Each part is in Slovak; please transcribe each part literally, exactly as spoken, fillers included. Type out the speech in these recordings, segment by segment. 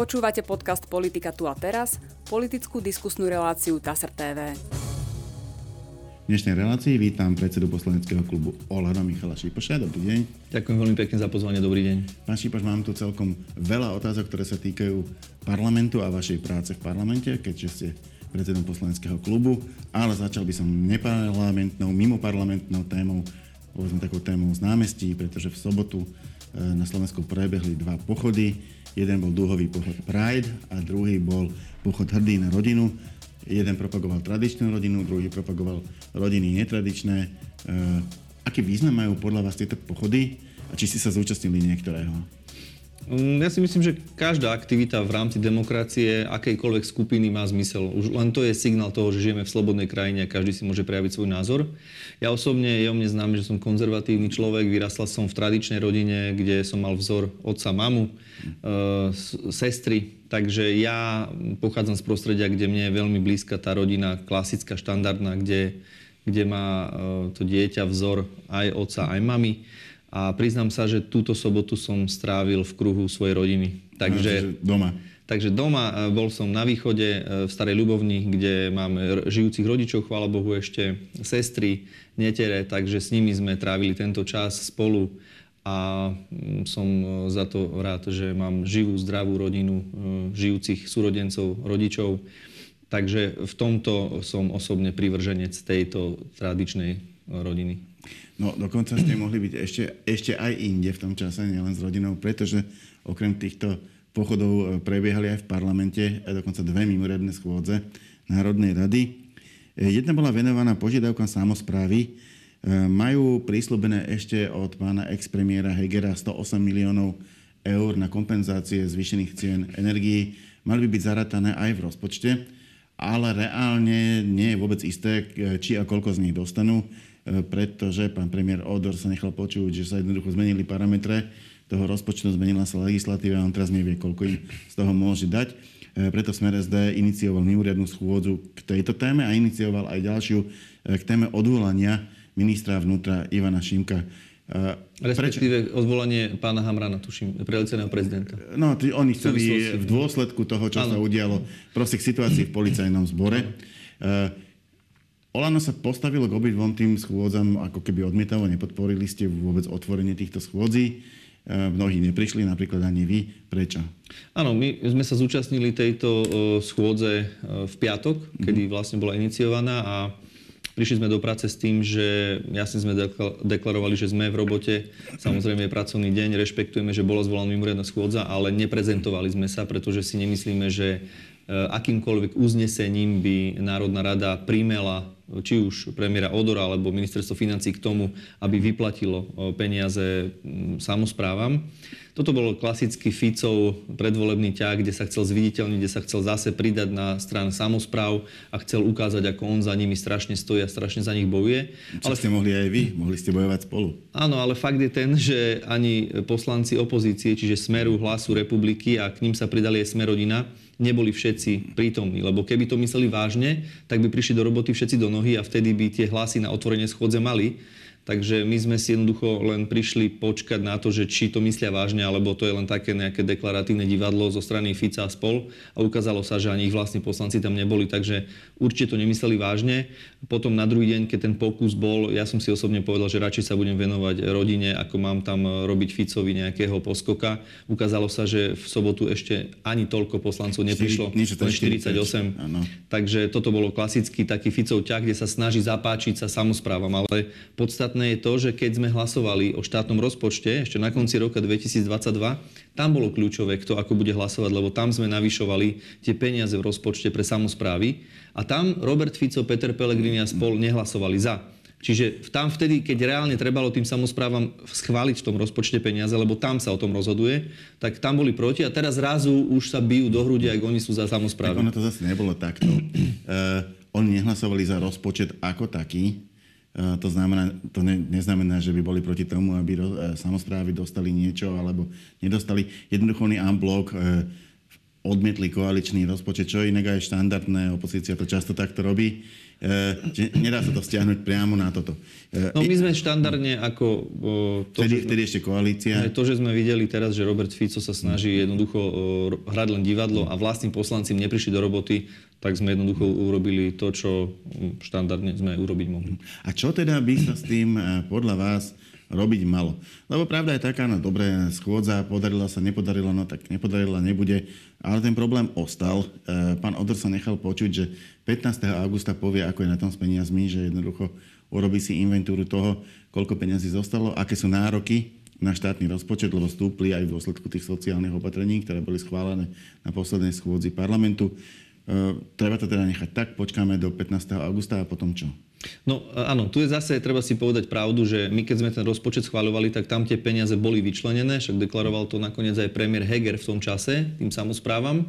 Počúvate podcast Politika tu a teraz, politickú diskusnú reláciu TASR té vé. V dnešnej relácii vítam predsedu poslaneckého klubu OĽaNO Michala Šipoša. Dobrý deň. Ďakujem veľmi pekne za pozvanie. Dobrý deň. Pán Šipoš, mám tu celkom veľa otázok, ktoré sa týkajú parlamentu a vašej práce v parlamente, keďže ste predsedom poslaneckého klubu, ale začal by som neparlamentnou, mimoparlamentnou témou, povedzme takou témou z námestí, pretože v sobotu na Slovensku prebehli dva pochody. Jeden bol dúhový pochod Pride a druhý bol pochod Hrdý na rodinu. Jeden propagoval tradičnú rodinu, druhý propagoval rodiny netradičné. Aký význam majú podľa vás tieto pochody a či ste sa zúčastnili niektorého? Ja si myslím, že každá aktivita v rámci demokracie, akejkoľvek skupiny, má zmysel. Už len to je signál toho, že žijeme v slobodnej krajine a každý si môže prejaviť svoj názor. Ja osobne, je o mne známe, že som konzervatívny človek, vyrastal som v tradičnej rodine, kde som mal vzor otca, mamu, sestry. Takže ja pochádzam z prostredia, kde mne je veľmi blízka tá rodina, klasická, štandardná, kde, kde má to dieťa vzor aj otca, aj mamy. A priznám sa, že túto sobotu som strávil v kruhu svojej rodiny. Takže doma. Takže doma bol som na východe, v Starej Ľubovni, kde máme žijúcich rodičov, chvála Bohu, ešte sestry, netere, takže s nimi sme trávili tento čas spolu. A som za to rád, že mám živú, zdravú rodinu, žijúcich súrodencov, rodičov. Takže v tomto som osobne privrženec tejto tradičnej rodiny. No, dokonca ste mohli byť ešte, ešte aj inde v tom čase, nielen s rodinou, pretože okrem týchto pochodov prebiehali aj v parlamente aj dokonca dve mimoriadne schôdze Národnej rady. Jedna bola venovaná požiadavkám samosprávy. Majú prísľubené ešte od pána ex-premiéra Hegera sto osem miliónov eur na kompenzácie zvýšených cien energií. Mali by byť zaratané aj v rozpočte, ale reálne nie je vôbec isté, či a koľko z nich dostanú, pretože pán premiér Odor sa nechal počuť, že sa jednoducho zmenili parametre toho rozpočtu, zmenila sa legislatíva a on teraz nevie, koľko im z toho môže dať. Preto Smer es dé inicioval mimoriadnu schôdzu k tejto téme a inicioval aj ďalšiu k téme odvolania ministra vnútra Ivana Šimka. Respektíve Preč... odvolanie pána Hamrana, tuším, preliceného prezidenta. No, t- oni chceli v dôsledku toho, čo ano. sa udialo, proste k situácii v policajnom zbore. OĽaNO sa postavilo k obidvom tým schôdzam, ako keby odmietavo, nepodporili ste vôbec otvorenie týchto schôdzí. Mnohí neprišli, napríklad ani vy. Prečo? Áno, my sme sa zúčastnili tejto schôdze v piatok, mm-hmm. kedy vlastne bola iniciovaná a prišli sme do práce s tým, že jasne sme deklarovali, že sme v robote. Samozrejme je pracovný deň, rešpektujeme, že bola zvolaná mimoriadna schôdza, ale neprezentovali sme sa, pretože si nemyslíme, že akýmkoľvek uznesením by Národná rada primela či už premiéra Odora alebo ministerstvo financií k tomu, aby vyplatilo peniaze samosprávam. Toto bol klasický Ficov predvolebný ťah, kde sa chcel zviditeľniť, kde sa chcel zase pridať na stranu samospráv a chcel ukázať, ako on za nimi strašne stojí a strašne za nich bojuje. Čo ale ste mohli aj vy, mohli ste bojovať spolu. Áno, ale fakt je ten, že ani poslanci opozície, čiže Smeru, Hlasu, Republiky a k ním sa pridali aj Smer rodina, neboli všetci prítomní, lebo keby to mysleli vážne, tak by prišli do roboty všetci do nohy a vtedy by tie hlasy na otvorenie schôdze mali. Takže my sme si jednoducho len prišli počkať na to, že či to myslia vážne, alebo to je len také nejaké deklaratívne divadlo zo strany Fica a spol. A ukázalo sa, že ani ich vlastní poslanci tam neboli, takže určite to nemysleli vážne. Potom na druhý deň, keď ten pokus bol, ja som si osobne povedal, že radšej sa budem venovať rodine, ako mám tam robiť Ficovi nejakého poskoka. Ukázalo sa, že v sobotu ešte ani toľko poslancov neprišlo, len štyridsaťosem. Áno. Takže toto bolo klasický taký Ficov ťah, kde sa snaží zapáčiť sa samosprávam, ale podstatne je to, že keď sme hlasovali o štátnom rozpočte ešte na konci roka dvetisícdvadsaťdva, tam bolo kľúčové, kto ako bude hlasovať, lebo tam sme navyšovali tie peniaze v rozpočte pre samosprávy a tam Robert Fico, Peter Pellegrini a spol nehlasovali za. Čiže tam vtedy, keď reálne trebalo tým samosprávam schváliť v tom rozpočte peniaze, lebo tam sa o tom rozhoduje, tak tam boli proti a teraz zrazu už sa bijú do hrudi, ak oni sú za samosprávy. Tak ono to zase nebolo takto. uh, oni nehlasovali za rozpočet ako taký. To znamená, to ne, neznamená, že by boli proti tomu, aby roz, e, samosprávy dostali niečo alebo nedostali. Jednoducho en blok e, odmietli koaličný rozpočet, čo inak aj štandardné, opozícia to často takto robí. E, nedá sa to stiahnuť priamo na toto. E, no my sme štandardne ako... O, to, vtedy, vtedy ešte koalícia. To, že sme videli teraz, že Robert Fico sa snaží jednoducho o, hrať len divadlo a vlastným poslancím neprišli do roboty, tak sme jednoducho urobili to, čo štandardne sme urobiť mohli. A čo teda by sa s tým podľa vás robiť malo? Lebo pravda je taká, no dobre, schôdza, podarila sa, nepodarila, no tak nepodarila, nebude. Ale ten problém ostal. Pán Odor sa nechal počuť, že pätnásteho augusta povie, ako je na tom s peniazmi, že jednoducho urobí si inventúru toho, koľko peniazí zostalo, aké sú nároky na štátny rozpočet, lebo stúpli aj v dôsledku tých sociálnych opatrení, ktoré boli schválené na poslednej schôdzi parlamentu. Treba to teda nechať tak, počkáme do pätnásteho augusta a potom čo? No áno, tu je zase, treba si povedať pravdu, že my keď sme ten rozpočet schvaľovali, tak tam tie peniaze boli vyčlenené, však deklaroval to nakoniec aj premiér Heger v tom čase, tým samosprávam.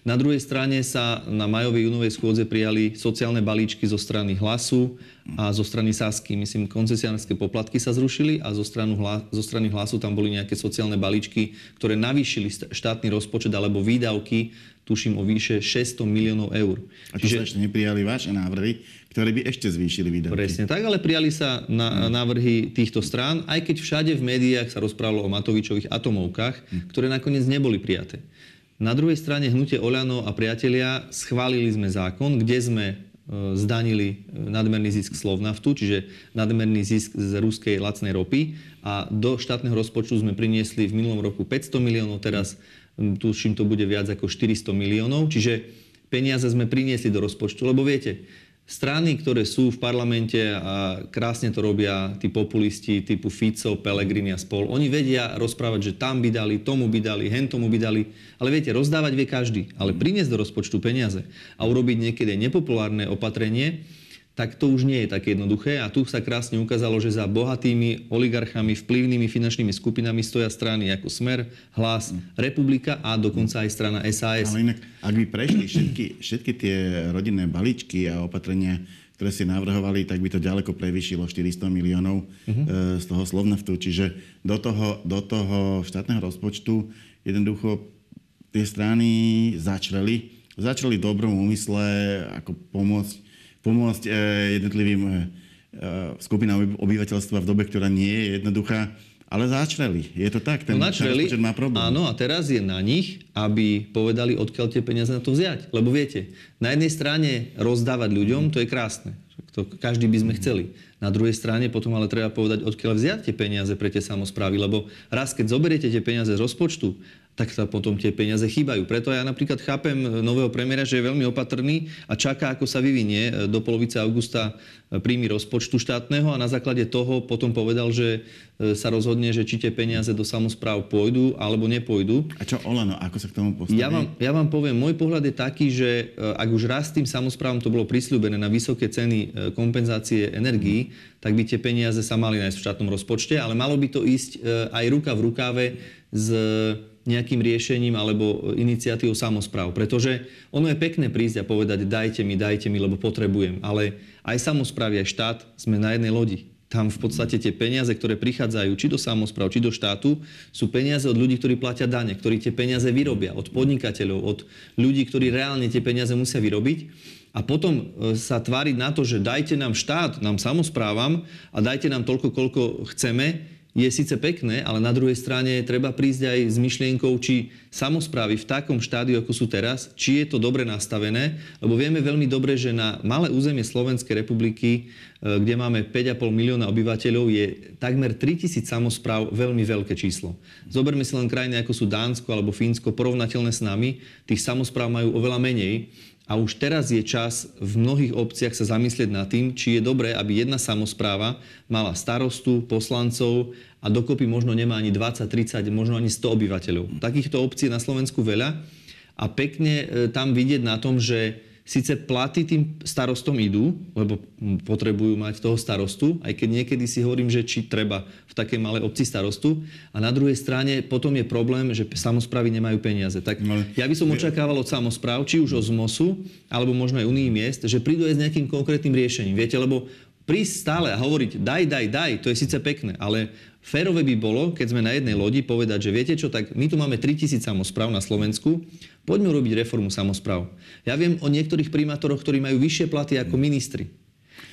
Na druhej strane sa na majovej júnovej schôdze prijali sociálne balíčky zo strany Hlasu a zo strany Sasky. Myslím, koncesiánske poplatky sa zrušili a zo, stranu hla, zo strany Hlasu tam boli nejaké sociálne balíčky, ktoré navýšili štátny rozpočet alebo výdavky, tuším o výše šesťsto miliónov eur. A to Čiže... sa ešte neprijali vaše návrhy, ktoré by ešte zvýšili výdavky. Presne tak, ale prijali sa na, hmm. návrhy týchto strán, aj keď všade v médiách sa rozprávalo o Matovičových atomovkách, hmm. ktoré nakoniec neboli prijaté. Na druhej strane hnutie OĽaNO a priatelia schválili sme zákon, kde sme zdanili nadmerný zisk Slovnaftu, čiže nadmerný zisk z ruskej lacnej ropy. A do štátneho rozpočtu sme priniesli v minulom roku päťsto miliónov, teraz tuším to bude viac ako štyristo miliónov. Čiže peniaze sme priniesli do rozpočtu, lebo viete, strany, ktoré sú v parlamente a krásne to robia tí populisti typu Fico, Pellegrini a spol. Oni vedia rozprávať, že tam by dali, tomu by dali, hen tomu by dali. Ale viete, rozdávať vie každý. Ale priniesť do rozpočtu peniaze a urobiť niekedy nepopulárne opatrenie, tak to už nie je také jednoduché. A tu sa krásne ukázalo, že za bohatými oligarchami, vplyvnými finančnými skupinami stoja strany ako Smer, Hlas, Republika a dokonca aj strana es a es. Ale inak, ak by prešli všetky, všetky tie rodinné balíčky a opatrenia, ktoré si navrhovali, tak by to ďaleko prevýšilo štyristo miliónov uh-huh. z toho Slovnaftu. Čiže do toho, do toho štátneho rozpočtu jednoducho tie strany začali, začali v dobrom úmysle ako pomôcť pomôcť jednotlivým skupinám obyvateľstva v dobe, ktorá nie je jednoduchá, ale začali. Je to tak, ten no rozpočet má problém. Áno, a teraz je na nich, aby povedali, odkiaľ tie peniaze na to vziať. Lebo viete, na jednej strane rozdávať ľuďom, to je krásne. To každý by sme chceli. Na druhej strane potom ale treba povedať, odkiaľ vziať tie peniaze pre tie samosprávy, lebo raz, keď zoberiete tie peniaze z rozpočtu, tak sa potom tie peniaze chýbajú. Preto ja napríklad chápem nového premiéra, že je veľmi opatrný a čaká, ako sa vyvinie do polovice augusta príjmy rozpočtu štátneho a na základe toho potom povedal, že sa rozhodne, že či tie peniaze do samospráv pôjdu alebo nepôjdu. A čo OĽaNO, ako sa k tomu postaví? Ja vám, ja vám poviem, môj pohľad je taký, že ak už raz tým samosprávom to bolo prisľúbené na vysoké ceny kompenzácie energií, tak by tie peniaze sa mali nájsť v štátnom rozpočte, ale malo by to ísť aj ruka v rukáve s nejakým riešením alebo iniciatívou samospráv. Pretože ono je pekné prísť a povedať dajte mi, dajte mi, lebo potrebujem. Ale aj samosprávy, aj štát sme na jednej lodi. Tam v podstate tie peniaze, ktoré prichádzajú či do samospráv, či do štátu, sú peniaze od ľudí, ktorí platia dane, ktorí tie peniaze vyrobia, od podnikateľov, od ľudí, ktorí reálne tie peniaze musia vyrobiť. A potom sa tváriť na to, že dajte nám štát, nám samosprávam a dajte nám toľko, koľko chceme, je síce pekné, ale na druhej strane treba prísť aj s myšlienkou, či samosprávy v takom štádiu, ako sú teraz, či je to dobre nastavené, lebo vieme veľmi dobre, že na malé územie Slovenskej republiky, kde máme päť a pol milióna obyvateľov, je takmer tritisíc samospráv veľmi veľké číslo. Zoberme si len krajiny, ako sú Dánsko alebo Fínsko, porovnateľné s nami, tých samospráv majú oveľa menej. A už teraz je čas v mnohých obciach sa zamyslieť nad tým, či je dobré, aby jedna samospráva mala starostu, poslancov a dokopy možno nemá ani dvadsať, tridsať, možno ani sto obyvateľov. Takýchto obcí je na Slovensku veľa a pekne tam vidieť na tom, že síce platy tým starostom idú, lebo potrebujú mať toho starostu, aj keď niekedy si hovorím, že či treba v takej malej obci starostu. A na druhej strane potom je problém, že samosprávy nemajú peniaze. Tak ja by som očakával od samospráv, či už od ZMOSu, alebo možno aj Únii miest, že prídu aj s nejakým konkrétnym riešením. Viete, lebo prísť stále a hovoriť daj, daj, daj, to je síce pekné, ale férové by bolo, keď sme na jednej lodi, povedať, že viete čo, tak my tu máme tritisíc samospráv na Slovensku, poďme robiť reformu samospráv. Ja viem o niektorých primátoroch, ktorí majú vyššie platy ako ministri.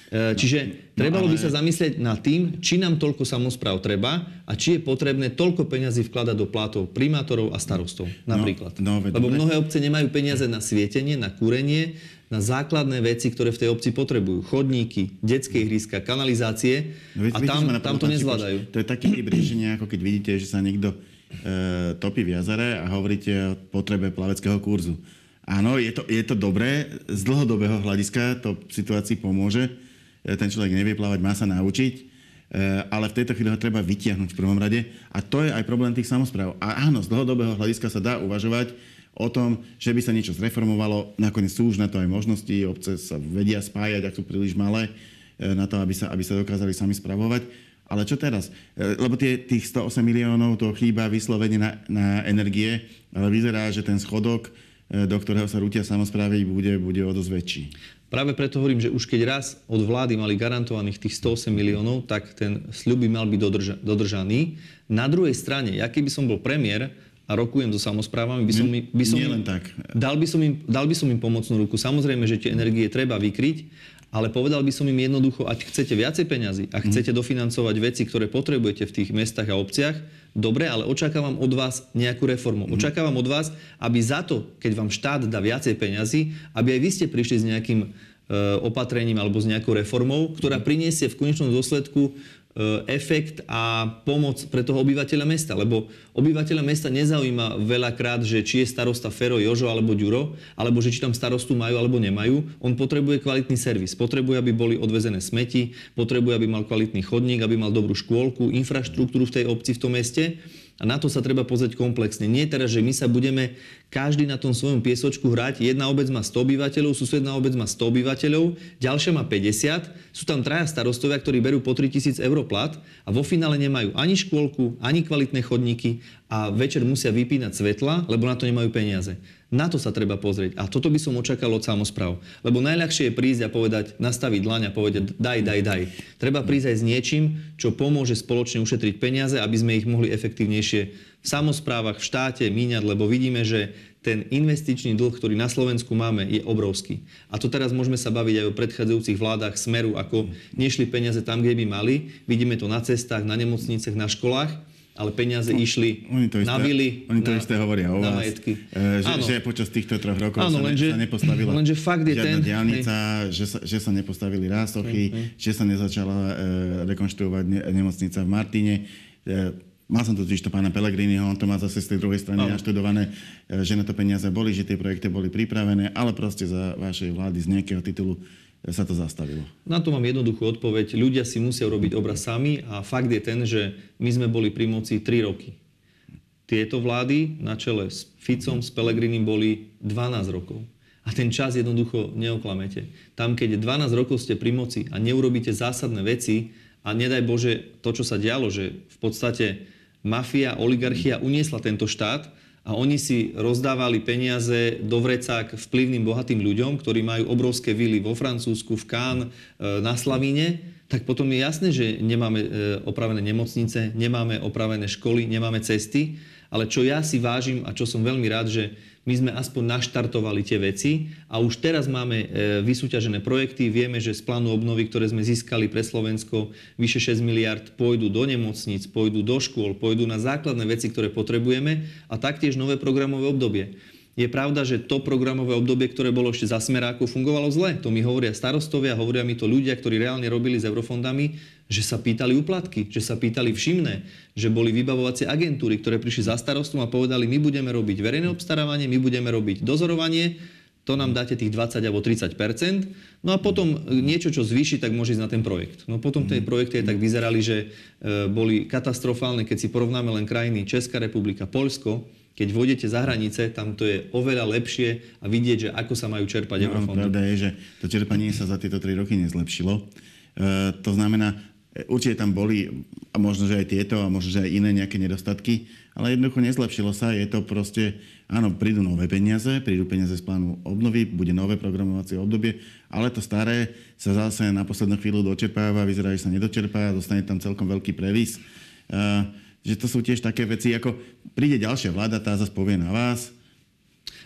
Čiže trebalo by sa zamyslieť nad tým, či nám toľko samospráv treba a či je potrebné toľko peňazí vkladať do platov primátorov a starostov, napríklad. No, no, lebo mnohé obce nemajú peniaze na svietenie, na kúrenie, na základné veci, ktoré v tej obci potrebujú. Chodníky, detské ihriska, kanalizácie no, a tam, tam to nezvládajú. To je také riešenie, ako keď vidíte, že sa niekto e, topí v jazere a hovoríte o potrebe plaveckého kurzu. Áno, je to, je to dobré, z dlhodobého hľadiska to situácii pomôže. Ten človek nevie plávať, má sa naučiť, ale v tejto chvíli ho treba vytiahnuť v prvom rade. A to je aj problém tých samospráv. A áno, z dlhodobého hľadiska sa dá uvažovať o tom, že by sa niečo zreformovalo. Nakoniec sú už na to aj možnosti. Obce sa vedia spájať, ak sú príliš malé, na to, aby sa, aby sa dokázali sami spravovať. Ale čo teraz? Lebo tie, tých sto osem miliónov to chýba vyslovene na, na energie, ale vyzerá, že ten schodok, do ktorého sa rútia samosprávy, bude, bude o dosť väčší. Práve preto hovorím, že už keď raz od vlády mali garantovaných tých sto osem miliónov, tak ten sľub by mal byť dodrža- dodržaný. Na druhej strane, ja keby som bol premiér a rokujem so samosprávami, by som, by, by som, im, tak. Dal by som im... Dal by som im pomocnú ruku. Samozrejme, že tie energie treba vykryť, ale povedal by som im jednoducho, ak chcete viacej peňazí, ak chcete dofinancovať veci, ktoré potrebujete v tých mestách a obciach, dobre, ale očakávam od vás nejakú reformu. Očakávam od vás, aby za to, keď vám štát dá viacej peňazí, aby aj vy ste prišli s nejakým e, opatrením alebo s nejakou reformou, ktorá priniesie v konečnom dôsledku efekt a pomoc pre toho obyvateľa mesta. Lebo obyvateľa mesta nezaujíma veľakrát, že či je starosta Fero, Jožo alebo Ďuro, alebo že či tam starostu majú alebo nemajú. On potrebuje kvalitný servis. Potrebuje, aby boli odvezené smeti, potrebuje, aby mal kvalitný chodník, aby mal dobrú škôlku, infraštruktúru v tej obci, v tom meste. A na to sa treba pozrieť komplexne. Nie teraz, že my sa budeme každý na tom svojom piesočku hrať. Jedna obec má sto obyvateľov, susedná obec má sto obyvateľov, ďalšia má päťdesiat. Sú tam traja starostovia, ktorí berú po tritisíc eur plat a vo finále nemajú ani škôlku, ani kvalitné chodníky a večer musia vypínať svetla, lebo na to nemajú peniaze. Na to sa treba pozrieť. A toto by som očakal od samospráv. Lebo najľahšie je prísť a povedať, nastaviť dlaň a povedať daj, daj, daj. Treba prísť aj s niečím, čo pomôže spoločne ušetriť peniaze, aby sme ich mohli efektívnejšie v samosprávach, v štáte míňať, lebo vidíme, že ten investičný dlh, ktorý na Slovensku máme, je obrovský. A to teraz môžeme sa baviť aj o predchádzajúcich vládach Smeru, ako nešli peniaze tam, kde by mali. Vidíme to na cestách, na nemocniciach, na školách. Ale peniaze išli isté, na vily, oni to na, isté hovoria o vás, že, že počas týchto troch rokov áno, sa, ne, lenže, sa nepostavila lenže fakt je žiadna ten, diaľnica, že sa, že sa nepostavili rásochy, hej, hej. že sa nezačala e, rekonštruovať ne, nemocnica v Martine. E, mal som tu to pána Pellegriniho, on to má zase z tej druhej strany áno. naštudované, e, že na to peniaze boli, že tie projekty boli pripravené, ale proste za vašej vlády z nejakého titulu sa to zastavilo. Na to mám jednoduchú odpoveď. Ľudia si musia robiť obraz sami a fakt je ten, že my sme boli pri moci tri roky. Tieto vlády na čele s Ficom, s Pellegrinim boli dvanásť rokov. A ten čas jednoducho neoklamete. Tam, keď dvanásť rokov ste pri moci a neurobíte zásadné veci a nedaj Bože to, čo sa dialo, že v podstate mafia, oligarchia uniesla tento štát, a oni si rozdávali peniaze do vrecák vplyvným bohatým ľuďom, ktorí majú obrovské vily vo Francúzsku, v Cannes, na Slavíne, tak potom je jasné, že nemáme opravené nemocnice, nemáme opravené školy, nemáme cesty. Ale čo ja si vážim a čo som veľmi rád, že my sme aspoň naštartovali tie veci a už teraz máme vysúťažené projekty. Vieme, že z plánu obnovy, ktoré sme získali pre Slovensko, vyše šesť miliárd pôjdu do nemocnic, pôjdu do škôl, pôjdu na základné veci, ktoré potrebujeme a taktiež nové programové obdobie. Je pravda, že to programové obdobie, ktoré bolo ešte za Smerákov, fungovalo zle. To mi hovoria starostovia, hovoria mi to ľudia, ktorí reálne robili s eurofondami, že sa pýtali úplatky, že sa pýtali všimné, že boli vybavovacie agentúry, ktoré prišli za starostom a povedali, my budeme robiť verejné obstarávanie, my budeme robiť dozorovanie, to nám dáte tých dvadsať alebo tridsať percent, no a potom niečo, čo zvýši, tak môže ísť na ten projekt. No potom tie projekty aj tak vyzerali, že boli katastrofálne, keď si porovnáme len krajiny Česká republika, Poľsko. Keď vôjdete za hranice, tam to je oveľa lepšie a vidieť, že ako sa majú čerpať eurofondy. No, pravda je, že to čerpanie sa za tieto tri roky nezlepšilo. E, to znamená, Určite tam boli, a možno, že aj tieto, a možno, že aj iné nejaké nedostatky, ale jednoducho nezlepšilo sa. Je to proste, áno, prídu nové peniaze, prídu peniaze z plánu obnovy, bude nové programovacie obdobie, ale to staré sa zase na poslednú chvíľu dočerpáva, vyzerá, že sa nedočerpá, dostane tam celkom veľký previs. Uh, že to sú tiež také veci, ako príde ďalšia vláda, tá zase povie na vás.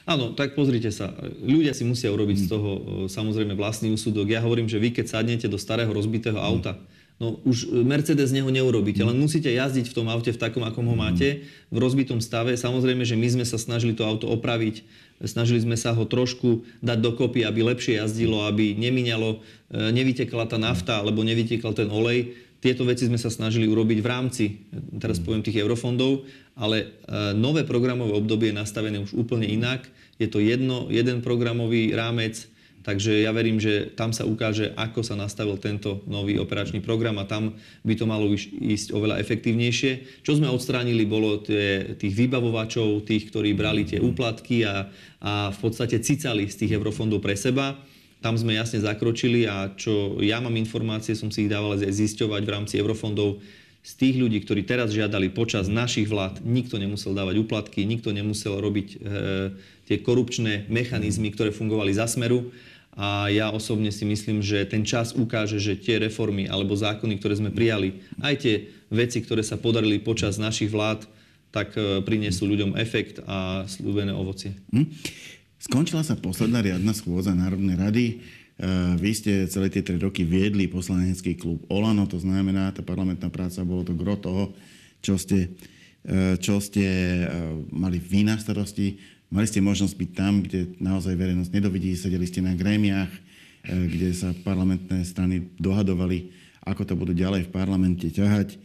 Áno, tak pozrite sa. Ľudia si musia urobiť z toho samozrejme vlastný úsudok. Ja hovorím, že vy keď sadnete do starého rozbitého auta, no už Mercedes z neho neurobíte, len musíte jazdiť v tom aute v takom, akom ho máte, v rozbitom stave. Samozrejme, že my sme sa snažili to auto opraviť, snažili sme sa ho trošku dať dokopy, aby lepšie jazdilo, aby nemíňalo, nevytekla tá nafta, alebo nevytekal ten olej. Tieto veci sme sa snažili urobiť v rámci, teraz poviem, tých eurofondov, ale nové programové obdobie je nastavené už úplne inak. Je to jedno, jeden programový rámec. Takže ja verím, že tam sa ukáže, ako sa nastavil tento nový operačný program a tam by to malo ísť oveľa efektívnejšie. Čo sme odstránili, bolo tie, tých vybavovačov, tých, ktorí brali tie úplatky a, a v podstate cicali z tých eurofondov pre seba. Tam sme jasne zakročili a čo ja mám informácie, som si ich dával zisťovať v rámci eurofondov. Z tých ľudí, ktorí teraz žiadali počas našich vlád, nikto nemusel dávať úplatky, nikto nemusel robiť e, tie korupčné mechanizmy, ktoré fungovali za Smeru. A ja osobne si myslím, že ten čas ukáže, že tie reformy alebo zákony, ktoré sme prijali, aj tie veci, ktoré sa podarili počas našich vlád, tak e, prinesú ľuďom efekt a sľúbené ovocie. Hm? Skončila sa posledná riadna schôdza Národnej rady. Vy ste celé tie tri roky viedli poslanecký klub OĽaNO, to znamená, tá parlamentná práca, bolo to gro toho, čo ste, čo ste mali vy na starosti. Mali ste možnosť byť tam, kde naozaj verejnosť nedovidí, sedeli ste na grémiách, kde sa parlamentné strany dohadovali, ako to budú ďalej v parlamente ťahať.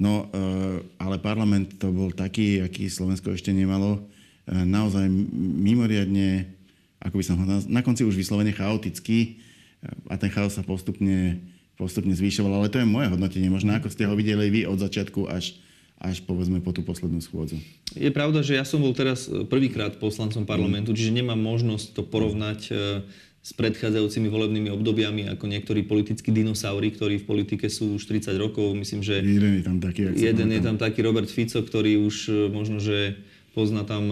No, ale parlament to bol taký, aký Slovensko ešte nemalo, naozaj mimoriadne, ako by som ho nazval, na konci už vyslovene chaotický a ten chaos sa postupne, postupne zvýšoval. Ale to je moje hodnotenie. Možno ako ste ho videli vy od začiatku až, až povedzme po tú poslednú schôdzu. Je pravda, že ja som bol teraz prvýkrát poslancom parlamentu, čiže nemám možnosť to porovnať s predchádzajúcimi volebnými obdobiami ako niektorí politickí dinosauri, ktorí v politike sú už tridsať rokov. Myslím, že jeden je tam taký, jeden je tam taký Robert Fico, ktorý už možno, že pozná tam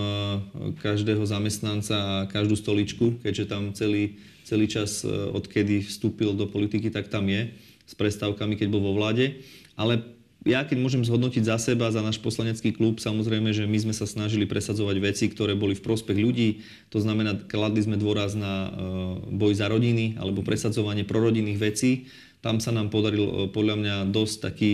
každého zamestnanca a každú stoličku, keďže tam celý, celý čas, odkedy vstúpil do politiky, tak tam je, s prestávkami, keď bol vo vláde. Ale ja, keď môžem zhodnotiť za seba, za náš poslanecký klub, samozrejme, že my sme sa snažili presadzovať veci, ktoré boli v prospech ľudí. To znamená, kladli sme dôraz na boj za rodiny alebo presadzovanie prorodinných vecí. Tam sa nám podaril podľa mňa dosť taký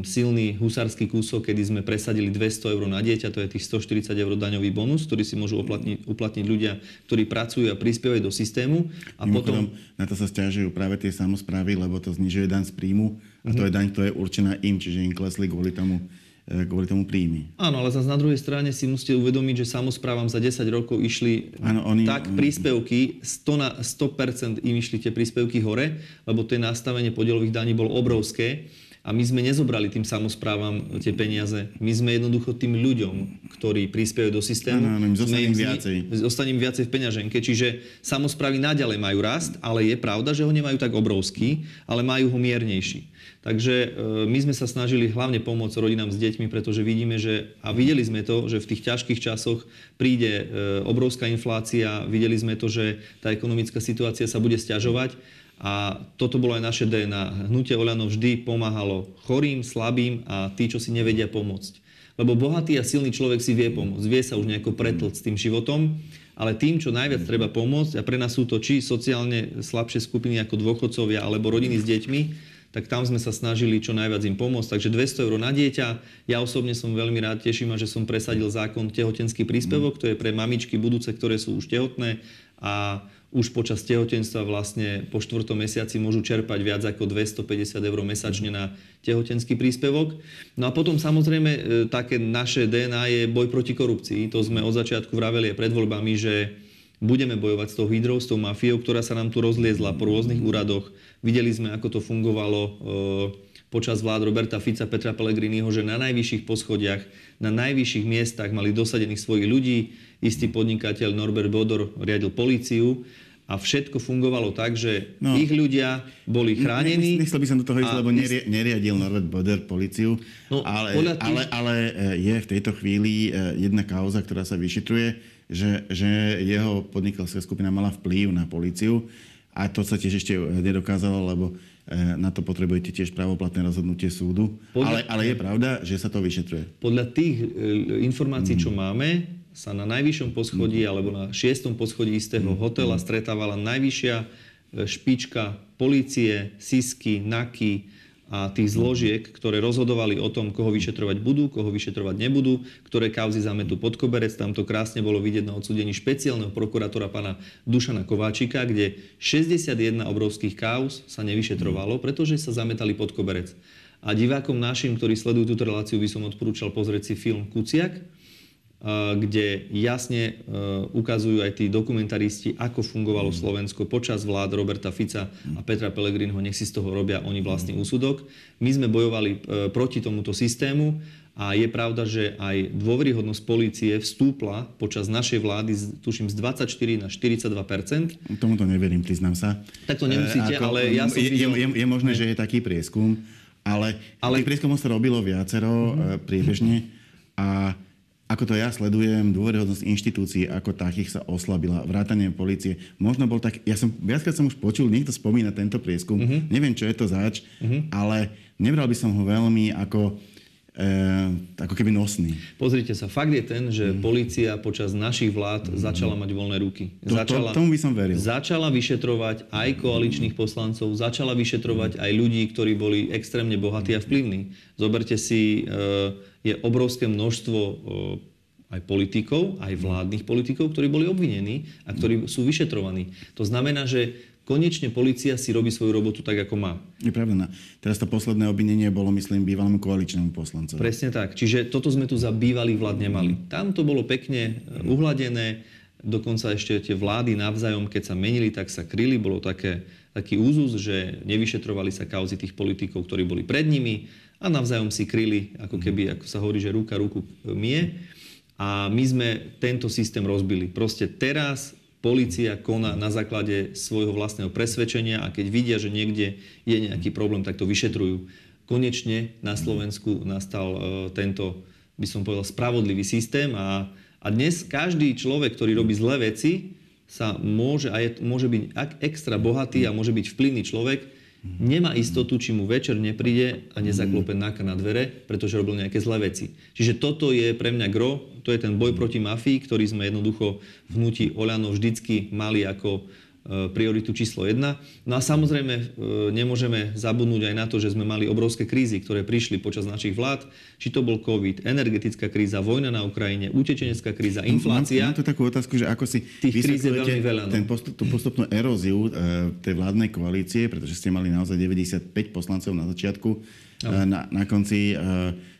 silný husársky kúsok, kedy sme presadili dvesto eur na dieťa, to je tých stoštyridsať eur daňový bonus, ktorý si môžu uplatniť, uplatniť ľudia, ktorí pracujú a prispievajú do systému. A potom na to sa sťažujú práve tie samosprávy, lebo to znižuje daň z príjmu a to je daň, ktorá je určená im, čiže im klesli kvôli tomu, kvôli tomu príjmy. Áno, ale zase na druhej strane si musíte uvedomiť, že samosprávam za desať rokov išli ano, oni, tak oni, príspevky, sto na sto percent im išli tie príspevky hore, lebo to nastavenie podielových daní bolo obrovské. A my sme nezobrali tým samosprávam tie peniaze. My sme jednoducho tým ľuďom, ktorí prispievajú do systému, ano, ano, zostane im viacej. Zostane im viacej v peňaženke. Čiže samosprávy naďalej majú rast, ale je pravda, že ho nemajú tak obrovský, ale majú ho miernejší. Takže my sme sa snažili hlavne pomôcť rodinám s deťmi, pretože vidíme, že a videli sme to, že v tých ťažkých časoch príde obrovská inflácia, videli sme to, že tá ekonomická situácia sa bude sťažovať. A toto bolo aj naše dé en á. Hnutie OĽaNO vždy pomáhalo chorým, slabým a tí, čo si nevedia pomôcť. Lebo bohatý a silný človek si vie pomôcť, vie sa už nejako pretlcť s tým životom, ale tým, čo najviac treba pomôcť, a pre nás sú to či sociálne slabšie skupiny ako dôchodcovia alebo rodiny s deťmi, tak tam sme sa snažili čo najviac im pomôcť. Takže dvesto eur na dieťa. Ja osobne som veľmi rád, teším, že som presadil zákon tehotenský príspevok, to je pre mamičky budúce, ktoré sú už tehotné a už počas tehotenstva vlastne po štvrtom mesiaci môžu čerpať viac ako dvestopäťdesiat eur mesačne na tehotenský príspevok. No a potom samozrejme také naše dé en á je boj proti korupcii. To sme od začiatku vraveli pred voľbami, že budeme bojovať s tou hydrou, s tou mafiou, ktorá sa nám tu rozliezla po rôznych úradoch. Videli sme, ako to fungovalo počas vlád Roberta Fica, Petra Pellegriniho, že na najvyšších poschodiach, na najvyšších miestach mali dosadených svojich ľudí. Istý podnikateľ Norbert Bodor riadil políciu a všetko fungovalo tak, že no, ich ľudia boli chránení. Nechcel by som do toho ísť, lebo nerie, neriadil Norbert Bodor políciu, no, ale, tých... ale, ale je v tejto chvíli jedna kauza, ktorá sa vyšetruje, že, že jeho podnikateľská skupina mala vplyv na políciu a to sa tiež ešte nedokázalo, lebo na to potrebujete tiež právoplatné rozhodnutie súdu. Podľa... Ale, ale je pravda, že sa to vyšetruje. Podľa tých informácií, mm. čo máme, sa na najvyššom poschodí alebo na šiestom poschodí istého hotela stretávala najvyššia špička polície, SIS-ky, NAKY a tých zložiek, ktoré rozhodovali o tom, koho vyšetrovať budú, koho vyšetrovať nebudú, ktoré kauzy zametú pod koberec. Tam to krásne bolo vidieť na odsúdení špeciálneho prokurátora pána Dušana Kováčika, kde šesťdesiatjeden obrovských kauz sa nevyšetrovalo, pretože sa zametali pod koberec. A divákom našim, ktorí sledujú túto reláciu, by som odporúčal pozrieť si film Kuciak, kde jasne ukazujú aj tí dokumentaristi, ako fungovalo Slovensko počas vlád Roberta Fica a Petra Pellegriniho. Nech si z toho robia oni vlastný úsudok. My sme bojovali proti tomuto systému a je pravda, že aj dôveryhodnosť polície vstúpla počas našej vlády, tuším, z dvadsaťštyri na štyridsaťdva percent. Tomuto neverím, priznám sa. Tak to nemusíte, e, ale ja som... Je, je, je, je možné, že je taký prieskum, ale, ale... tých prieskumov sa robilo viacero mm-hmm. priebežne a ako to ja sledujem, dôveryhodnosť inštitúcií ako takých sa oslabila. Vrátanie polície. Možno bol tak... Ja som, viackrát som už počul, niekto spomína tento prieskum. Uh-huh. Neviem, čo je to zač, uh-huh. ale nebral by som ho veľmi ako, e, ako keby nosný. Pozrite sa, fakt je ten, že uh-huh. polícia počas našich vlád uh-huh. začala mať voľné ruky. To, začala, to, tomu by som veril. Začala vyšetrovať aj koaličných poslancov, začala vyšetrovať aj ľudí, ktorí boli extrémne bohatí a vplyvní. Zoberte si... E, je obrovské množstvo aj politikov, aj vládnych politikov, ktorí boli obvinení a ktorí sú vyšetrovaní. To znamená, že konečne polícia si robí svoju robotu tak, ako má. Je pravda. Teraz to posledné obvinenie bolo, myslím, bývalému koaličnému poslancovi. Presne tak. Čiže toto sme tu za bývalých vlád nemali. Tam to bolo pekne uhladené, dokonca ešte tie vlády navzájom, keď sa menili, tak sa kryli. Bolo také, taký úzus, že nevyšetrovali sa kauzy tých politikov, ktorí boli pred nimi a navzájom si kryli, ako keby, ako sa hovorí, že ruka ruku mie. A my sme tento systém rozbili. Proste teraz polícia koná na základe svojho vlastného presvedčenia a keď vidia, že niekde je nejaký problém, tak to vyšetrujú. Konečne na Slovensku nastal tento, by som povedal, spravodlivý systém a A dnes každý človek, ktorý robí zlé veci, sa môže, a je, môže byť extra bohatý a môže byť vplyvný človek, nemá istotu, či mu večer nepríde a nezaklope náka na dvere, pretože robil nejaké zlé veci. Čiže toto je pre mňa gro, to je ten boj proti mafii, ktorý sme jednoducho v hnutí OĽaNO vždycky mali ako prioritu číslo jedna. No a samozrejme nemôžeme zabudnúť aj na to, že sme mali obrovské krízy, ktoré prišli počas našich vlád. Či to bol COVID, energetická kríza, vojna na Ukrajine, utečenecká kríza, inflácia. Mám, mám tu takú otázku, že ako si vysvetľujete no. postup, tú postupnú eróziu e, tej vládnej koalície, pretože ste mali naozaj deväťdesiatpäť poslancov na začiatku. E, na, na konci e,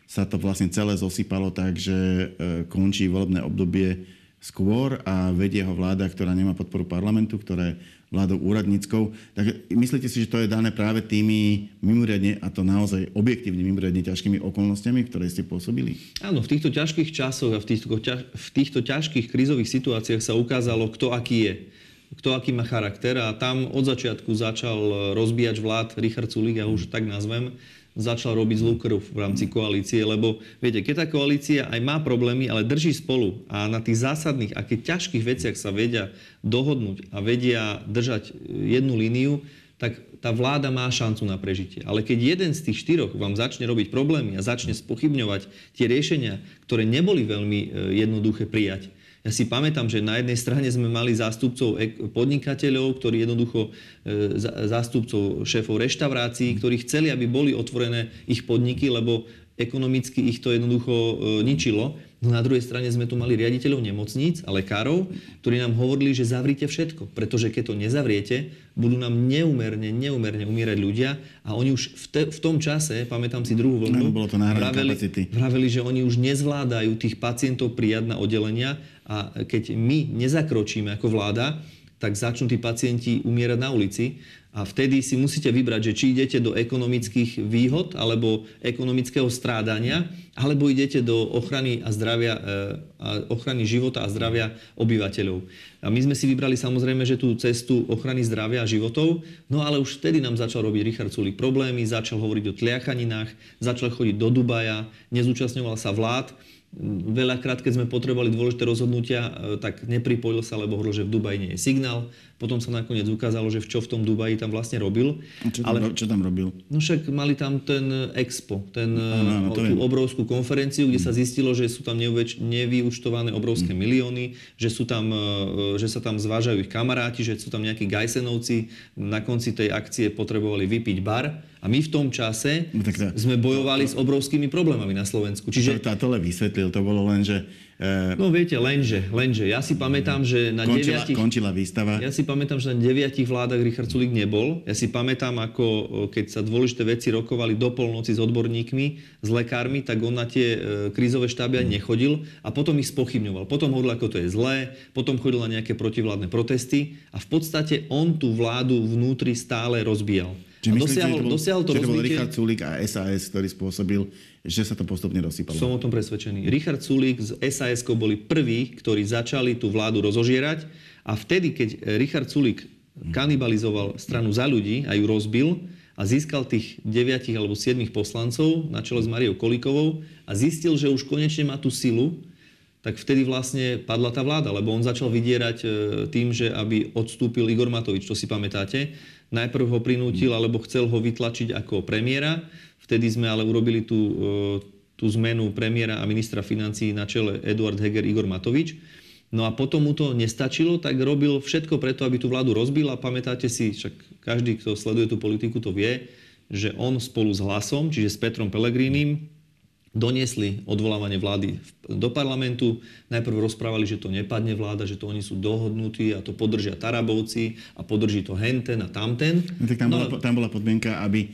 sa to vlastne celé zosypalo tak, že e, končí volebné obdobie skôr a vedie ho vláda, ktorá nemá podporu parlamentu, ktorá je vládou úradníckou. Takže myslíte si, že to je dané práve tými mimoriadne, a to naozaj objektívne mimoriadne ťažkými okolnostiami, ktoré ste pôsobili? Áno, v týchto ťažkých časoch a v týchto, ťaž, v týchto ťažkých krízových situáciách sa ukázalo, kto aký je, kto aký má charakter a tam od začiatku začal rozbíjač vlád Richard Sulík, ja už tak nazvem, začal robiť zlú krv v rámci koalície, lebo viete, keď tá koalícia aj má problémy, ale drží spolu a na tých zásadných a keď ťažkých veciach sa vedia dohodnúť a vedia držať jednu líniu, tak tá vláda má šancu na prežitie. Ale keď jeden z tých štyroch vám začne robiť problémy a začne spochybňovať tie riešenia, ktoré neboli veľmi jednoduché prijať. Ja si pamätám, že na jednej strane sme mali zástupcov podnikateľov, ktorí jednoducho zástupcov šéfov reštaurácií, ktorí chceli, aby boli otvorené ich podniky, lebo ekonomicky ich to jednoducho ničilo. No na druhej strane sme tu mali riaditeľov nemocníc a lekárov, ktorí nám hovorili, že zavrite všetko, pretože keď to nezavriete, budú nám neúmerne, neúmerne umierať ľudia a oni už v, te, v tom čase, pamätám si druhú vlnu, vraveli, vraveli, že oni už nezvládajú tých pacientov prijať na oddelenia a keď my nezakročíme ako vláda, tak začnú tí pacienti umierať na ulici. A vtedy si musíte vybrať, že či idete do ekonomických výhod alebo ekonomického strádania, alebo idete do ochrany a zdravia, a ochrany života a zdravia obyvateľov. A my sme si vybrali samozrejme, že tú cestu ochrany zdravia a životov, no ale už vtedy nám začal robiť Richard Sulík problémy, začal hovoriť o tliachaninách, začal chodiť do Dubaja, nezúčastňoval sa vlád. Veľakrát, keď sme potrebovali dôležité rozhodnutia, tak nepripojil sa, lebo hovoril, že v Dubaji nie je signál. Potom sa nakoniec ukázalo, že čo v tom Dubaji tam vlastne robil. Čo, ale, čo tam robil? No však mali tam ten expo, ten, ano, ano, tú je. obrovskú konferenciu, kde hmm. sa zistilo, že sú tam neuvieč, nevyúčtované obrovské hmm. milióny, že, sú tam, že sa tam zvážajú ich kamaráti, že sú tam nejakí Gajsenovci. Na konci tej akcie potrebovali vypiť bar. A my v tom čase tá, sme bojovali to, to, s obrovskými problémami na Slovensku. Čiže táto le vysvetlil, to bolo len, že... E, no viete, lenže, lenže. Ja si pamätám, že na končila, deviatich... Končila výstava. Ja si pamätám, že na deviatich vládach Richard Sulík nebol. Ja si pamätám, ako keď sa dôležité veci rokovali do polnoci s odborníkmi, s lekármi, tak on na tie e, krízové štáby mm. nechodil a potom ich spochybňoval. Potom hovoril, ako to je zlé, potom chodil na nejaké protivládne protesty a v podstate on tú vládu vnútri stále rozbíjal. Čiže myslíte, že to bol, dosiahol to, čiže to bol Richard Sulík a es a es, ktorý spôsobil, že sa to postupne rozsypalo? Som o tom presvedčený. Richard Sulík s es a eskou boli prví, ktorí začali tú vládu rozožierať a vtedy, keď Richard Sulík kanibalizoval stranu Za ľudí a ju rozbil a získal tých deviatich alebo siedmich poslancov na čele s Mariou Kolíkovou a zistil, že už konečne má tú silu, tak vtedy vlastne padla tá vláda, lebo on začal vydierať tým, že aby odstúpil Igor Matovič, to si pamätáte. Najprv ho prinútil, alebo chcel ho vytlačiť ako premiéra. Vtedy sme ale urobili tú, tú zmenu premiéra a ministra financií na čele Eduard Heger, Igor Matovič. No a potom mu to nestačilo, tak robil všetko preto, aby tú vládu rozbil. A pamätáte si, však každý, kto sleduje tú politiku, to vie, že on spolu s Hlasom, čiže s Petrom Pellegrinim, doniesli odvolávanie vlády do parlamentu. Najprv rozprávali, že to nepadne vláda, že to oni sú dohodnutí a to podržia Tarabovci a podrží to henten a tamten. No, tak tam, no, bola, tam bola podmienka, aby e,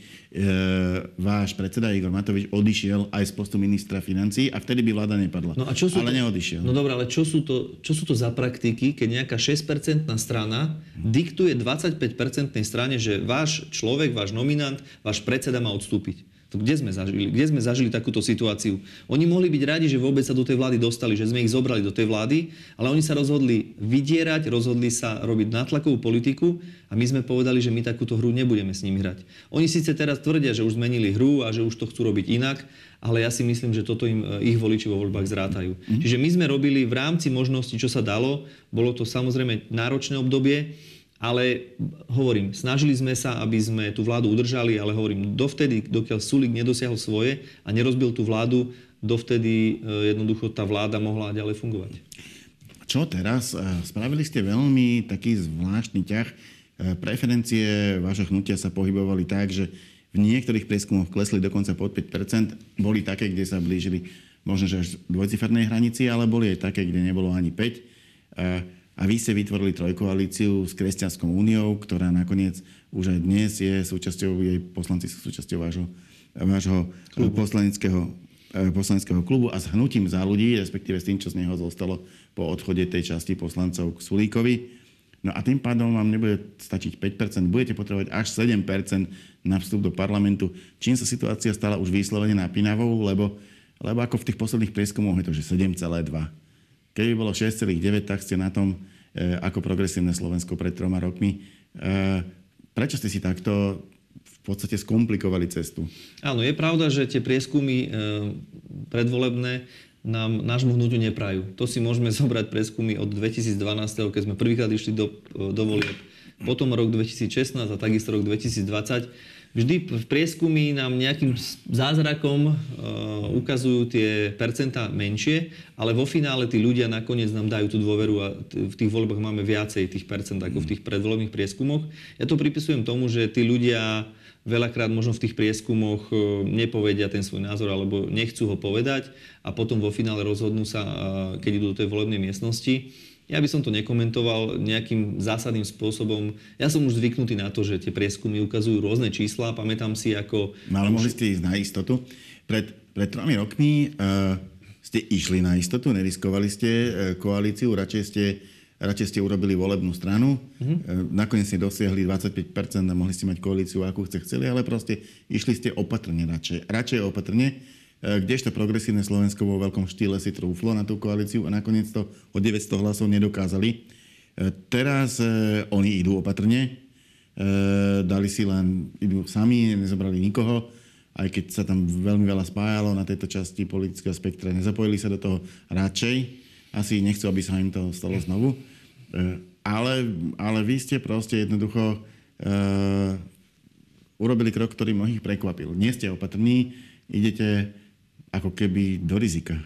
váš predseda Igor Matovič odišiel aj z postu ministra financií a vtedy by vláda nepadla. No a čo sú ale to, neodišiel. No dobré, ale čo sú, to, čo sú to za praktiky, keď nejaká šesťpercentná strana hmm. diktuje dvadsaťpäťpercentnej strane, že váš človek, váš nominant, váš predseda má odstúpiť? Kde sme zažili? Kde sme zažili takúto situáciu? Oni mohli byť radi, že vôbec sa do tej vlády dostali, že sme ich zobrali do tej vlády, ale oni sa rozhodli vydierať, rozhodli sa robiť nátlakovú politiku a my sme povedali, že my takúto hru nebudeme s nimi hrať. Oni síce teraz tvrdia, že už zmenili hru a že už to chcú robiť inak, ale ja si myslím, že toto im ich voliči vo voľbách zrátajú. Mm-hmm. Čiže my sme robili v rámci možností, čo sa dalo. Bolo to samozrejme náročné obdobie, ale hovorím, snažili sme sa, aby sme tú vládu udržali, ale hovorím, dovtedy, dokiaľ Sulík nedosiahol svoje a nerozbil tú vládu, dovtedy jednoducho tá vláda mohla ďalej fungovať. Čo teraz? Spravili ste veľmi taký zvláštny ťah. Preferencie vášho hnutia sa pohybovali tak, že v niektorých prieskumoch klesli dokonca pod päť percent. Boli také, kde sa blížili možno že až dvojcifernej hranici, ale boli aj také, kde nebolo ani päť percent. A vy ste vytvorili trojkoalíciu s Kresťanskou úniou, ktorá nakoniec už aj dnes je súčasťou, jej poslanci sú súčasťou vášho, vášho poslaneckého, poslaneckého klubu a s hnutím Za ľudí, respektíve s tým, čo z neho zostalo po odchode tej časti poslancov k Sulíkovi. No a tým pádom vám nebude stačiť päť percent, budete potrebovať až sedem percent na vstup do parlamentu, čím sa situácia stala už vyslovene napínavou, lebo, lebo ako v tých posledných prieskumoch je to, že sedem celá dva percenta. Keby bolo šesť celá deväť percenta, tak ste na tom, e, ako Progresívne Slovensko pred troma rokmi. E, prečo ste si takto v podstate skomplikovali cestu? Áno, je pravda, že tie prieskumy e, predvolebné nám nášmu hnutiu neprajú. To si môžeme zobrať prieskumy od dvetisícdvanásť, keď sme prvýkrát išli do, do volieb. Potom rok dvetisícšestnásť a takisto rok dvetisícdvadsať. Vždy v prieskumy nám nejakým zázrakom e, ukazujú tie percentá menšie, ale vo finále tí ľudia nakoniec nám dajú tú dôveru a t- v tých voľbách máme viacej tých percent ako v tých predvoľobných prieskumoch. Ja to pripisujem tomu, že tí ľudia veľakrát možno v tých prieskumoch e, nepovedia ten svoj názor alebo nechcú ho povedať a potom vo finále rozhodnú sa, e, keď idú do tej volebnej miestnosti. Ja by som to nekomentoval nejakým zásadným spôsobom. Ja som už zvyknutý na to, že tie prieskumy ukazujú rôzne čísla. Pamätám si, ako... No ale mohli ste ísť na istotu. Pred, pred tromi rokmi uh, ste išli na istotu, neriskovali ste uh, koalíciu, radšej ste uh, Radšej ste urobili volebnú stranu, mm-hmm. nakoniec ste dosiahli dvadsaťpäť percent a mohli ste mať koalíciu, akú ste chceli, ale proste išli ste opatrne radšej. Radšej opatrne, kdežto Progresívne Slovensko vo veľkom štýle si trúflo na tú koalíciu a nakoniec to o deväťsto hlasov nedokázali. Teraz oni idú opatrne, dali si len, idú sami, nezobrali nikoho, aj keď sa tam veľmi veľa spájalo na tejto časti politického spektra, nezapojili sa do toho radšej. Asi nechcú, aby sa im to stalo znovu. Ale, ale vy ste proste jednoducho uh, urobili krok, ktorý mnohých prekvapil. Nie ste opatrní, idete ako keby do rizika.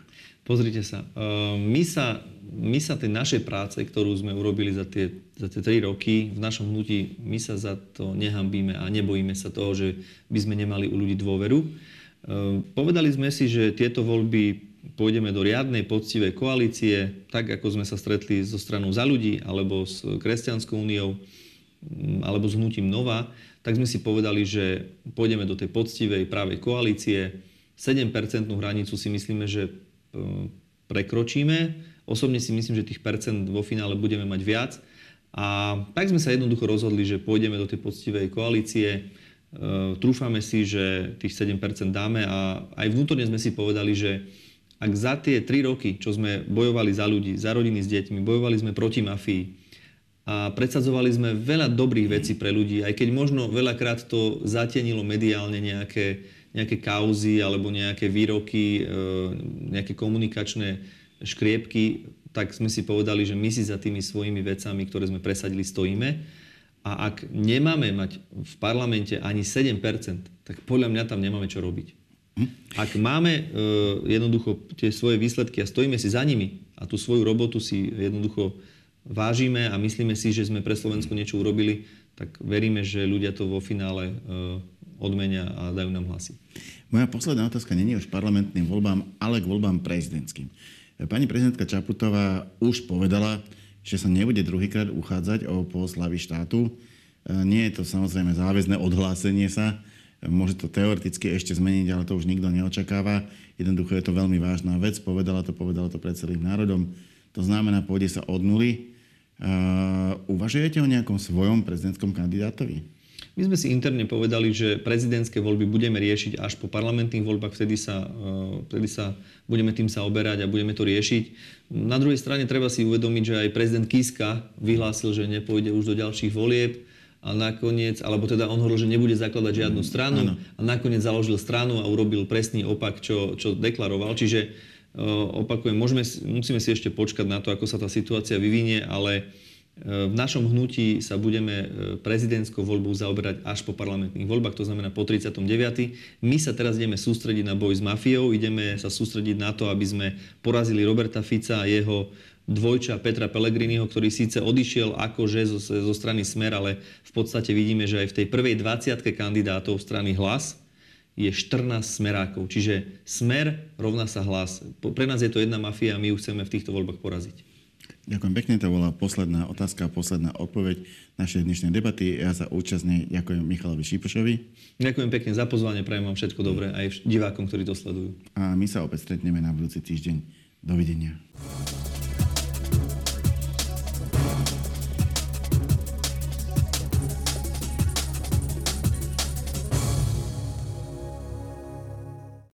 Pozrite sa. Uh, my sa, my sa tej našej práce, ktorú sme urobili za tie, za tie tri roky, v našom hnutí, my sa za to nehanbíme a nebojíme sa toho, že by sme nemali u ľudí dôveru. Uh, povedali sme si, že tieto voľby pôjdeme do riadnej, poctivej koalície, tak ako sme sa stretli so stranou Za ľudí, alebo s Kresťanskou úniou, alebo s Hnutím Nova, tak sme si povedali, že pôjdeme do tej poctivej, pravej koalície. sedem percentnú hranicu si myslíme, že prekročíme. Osobne si myslím, že tých percent vo finále budeme mať viac. A tak sme sa jednoducho rozhodli, že pôjdeme do tej poctivej koalície. Trúfame si, že tých sedem percent dáme a aj vnútorne sme si povedali, že ak za tie tri roky, čo sme bojovali za ľudí, za rodiny s deťmi, bojovali sme proti mafii a predsadzovali sme veľa dobrých vecí pre ľudí, aj keď možno veľakrát to zatienilo mediálne nejaké, nejaké kauzy alebo nejaké výroky, nejaké komunikačné škriepky, tak sme si povedali, že my si za tými svojimi vecami, ktoré sme presadili, stojíme. A ak nemáme mať v parlamente ani sedem percent, tak podľa mňa tam nemáme čo robiť. Ak máme e, jednoducho tie svoje výsledky a stojíme si za nimi a tú svoju robotu si jednoducho vážime a myslíme si, že sme pre Slovensko niečo urobili, tak veríme, že ľudia to vo finále e, odmenia a dajú nám hlasy. Moja posledná otázka nie je už parlamentným voľbám, ale k voľbám prezidentským. Pani prezidentka Čaputová už povedala, že sa nebude druhýkrát uchádzať o post hlavy štátu. E, nie je to samozrejme záväzné odhlásenie sa. Môže to teoreticky ešte zmeniť, ale to už nikto neočakáva. Jednoducho je to veľmi vážna vec. Povedala to, povedala to pred celým národom. To znamená, pôjde sa od nuly. Uh, uvažujete o nejakom svojom prezidentskom kandidátovi? My sme si interne povedali, že prezidentské voľby budeme riešiť až po parlamentných voľbách. Vtedy sa, uh, vtedy sa budeme tým zaoberať a budeme to riešiť. Na druhej strane treba si uvedomiť, že aj prezident Kiska vyhlásil, že nepôjde už do ďalších volieb. A nakoniec, alebo teda on hovoril, že nebude zakladať žiadnu stranu. Áno. A nakoniec založil stranu a urobil presný opak, čo, čo deklaroval. Čiže e, opakujem, môžeme, musíme si ešte počkať na to, ako sa tá situácia vyvinie, ale e, v našom hnutí sa budeme prezidentskou voľbou zaoberať až po parlamentných voľbách, to znamená po tridsiatom deviatom My sa teraz ideme sústrediť na boj s mafiou, ideme sa sústrediť na to, aby sme porazili Roberta Fica a jeho dvojča Petra Pellegriniho, ktorý síce odišiel akože zo, zo strany Smer, ale v podstate vidíme, že aj v tej prvej dvadsiatke kandidátov strany Hlas je štrnásť smerákov. Čiže Smer rovná sa Hlas. Pre nás je to jedna mafia a my ju chceme v týchto voľbách poraziť. Ďakujem pekne. To bola posledná otázka a posledná odpoveď našej dnešnej debaty. Ja sa účastne ďakujem Michalovi Šipošovi. Ďakujem pekne za pozvanie. Prajem vám všetko dobré aj divákom, ktorí to sledujú. A my sa opäť stretneme na budúci týždeň. Dovidenia.